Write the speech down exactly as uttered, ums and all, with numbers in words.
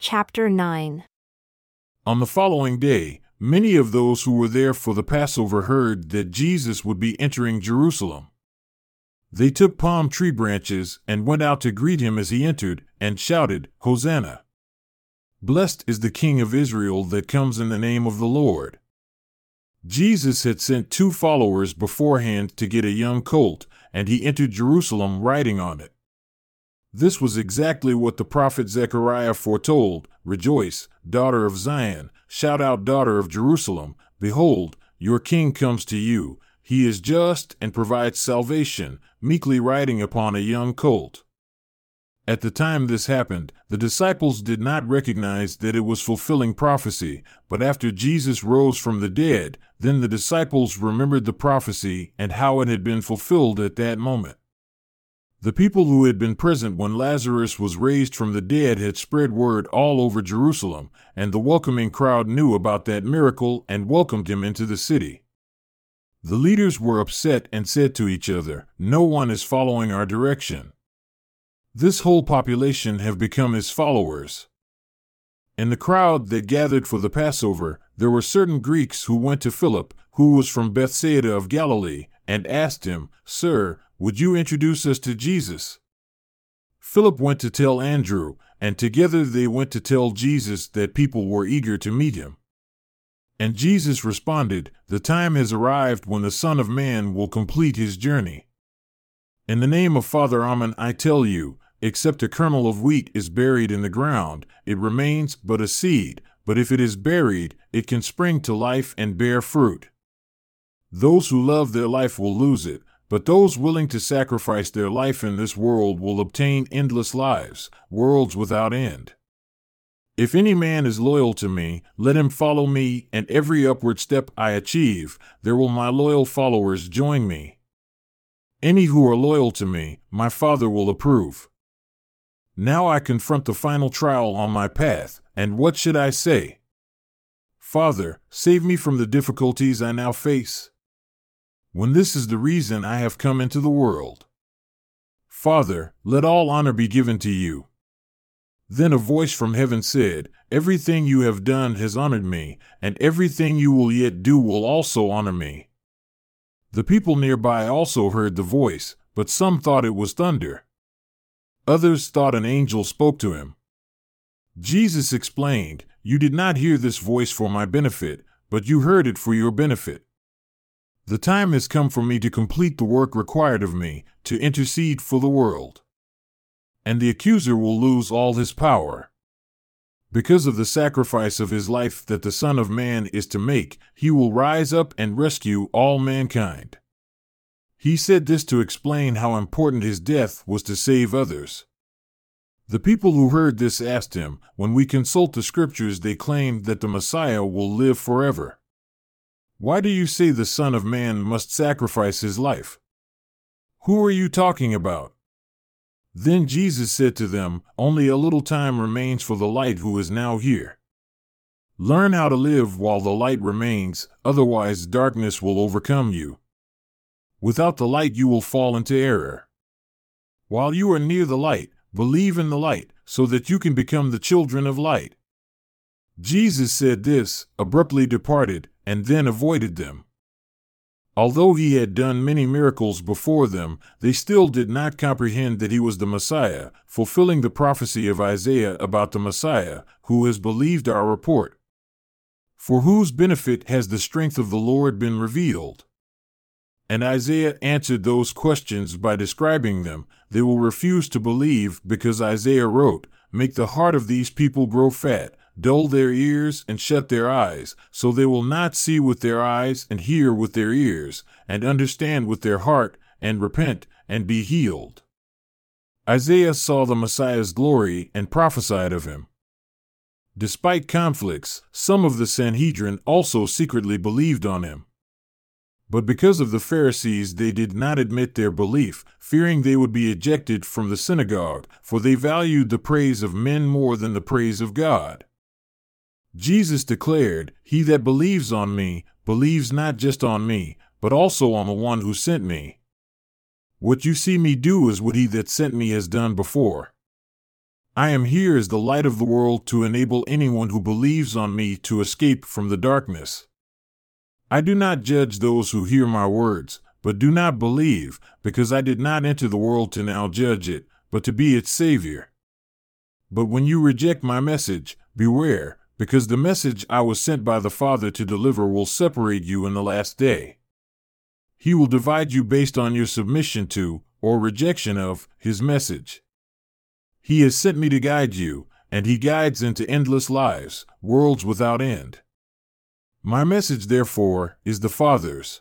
Chapter nine. On the following day, many of those who were there for the Passover heard that Jesus would be entering Jerusalem. They took palm tree branches and went out to greet him as he entered, and shouted, "Hosanna! Blessed is the King of Israel that comes in the name of the Lord." Jesus had sent two followers beforehand to get a young colt, and he entered Jerusalem riding on it. This was exactly what the prophet Zechariah foretold, "Rejoice, daughter of Zion, shout out, daughter of Jerusalem, behold, your king comes to you, he is just and provides salvation, meekly riding upon a young colt." At the time this happened, the disciples did not recognize that it was fulfilling prophecy, but after Jesus rose from the dead, then the disciples remembered the prophecy and how it had been fulfilled at that moment. The people who had been present when Lazarus was raised from the dead had spread word all over Jerusalem, and the welcoming crowd knew about that miracle and welcomed him into the city. The leaders were upset and said to each other, "No one is following our direction. This whole population have become his followers." In the crowd that gathered for the Passover, there were certain Greeks who went to Philip, who was from Bethsaida of Galilee, and asked him, "Sir, would you introduce us to Jesus?" Philip went to tell Andrew, and together they went to tell Jesus that people were eager to meet him. And Jesus responded, "The time has arrived when the Son of Man will complete his journey. In the name of Father Ahman, I tell you, except a kernel of wheat is buried in the ground, it remains but a seed, but if it is buried, it can spring to life and bear fruit. Those who love their life will lose it, but those willing to sacrifice their life in this world will obtain endless lives, worlds without end. If any man is loyal to me, let him follow me, and every upward step I achieve, there will my loyal followers join me. Any who are loyal to me, my Father will approve. Now I confront the final trial on my path, and what should I say? Father, save me from the difficulties I now face. When this is the reason I have come into the world. Father, let all honor be given to you." Then a voice from heaven said, "Everything you have done has honored me, and everything you will yet do will also honor me." The people nearby also heard the voice, but some thought it was thunder. Others thought an angel spoke to him. Jesus explained, "You did not hear this voice for my benefit, but you heard it for your benefit. The time has come for me to complete the work required of me, to intercede for the world. And the accuser will lose all his power. Because of the sacrifice of his life that the Son of Man is to make, he will rise up and rescue all mankind." He said this to explain how important his death was to save others. The people who heard this asked him, "When we consult the scriptures, they claim that the Messiah will live forever. Why do you say the Son of Man must sacrifice his life? Who are you talking about?" Then Jesus said to them, "Only a little time remains for the light who is now here. Learn how to live while the light remains, otherwise darkness will overcome you. Without the light you will fall into error. While you are near the light, believe in the light, so that you can become the children of light." Jesus said this, abruptly departed, and then avoided them. Although he had done many miracles before them, they still did not comprehend that he was the Messiah, fulfilling the prophecy of Isaiah about the Messiah, who has believed our report. For whose benefit has the strength of the Lord been revealed? And Isaiah answered those questions by describing them. They will refuse to believe because Isaiah wrote, "Make the heart of these people grow fat, dull their ears and shut their eyes, so they will not see with their eyes and hear with their ears, and understand with their heart, and repent, and be healed." Isaiah saw the Messiah's glory and prophesied of him. Despite conflicts, some of the Sanhedrin also secretly believed on him. But because of the Pharisees, they did not admit their belief, fearing they would be ejected from the synagogue, for they valued the praise of men more than the praise of God. Jesus declared, "He that believes on me, believes not just on me, but also on the one who sent me. What you see me do is what he that sent me has done before. I am here as the light of the world to enable anyone who believes on me to escape from the darkness. I do not judge those who hear my words, but do not believe, because I did not enter the world to now judge it, but to be its Savior. But when you reject my message, beware, because the message I was sent by the Father to deliver will separate you in the last day. He will divide you based on your submission to, or rejection of, his message. He has sent me to guide you, and he guides into endless lives, worlds without end. My message, therefore, is the Father's.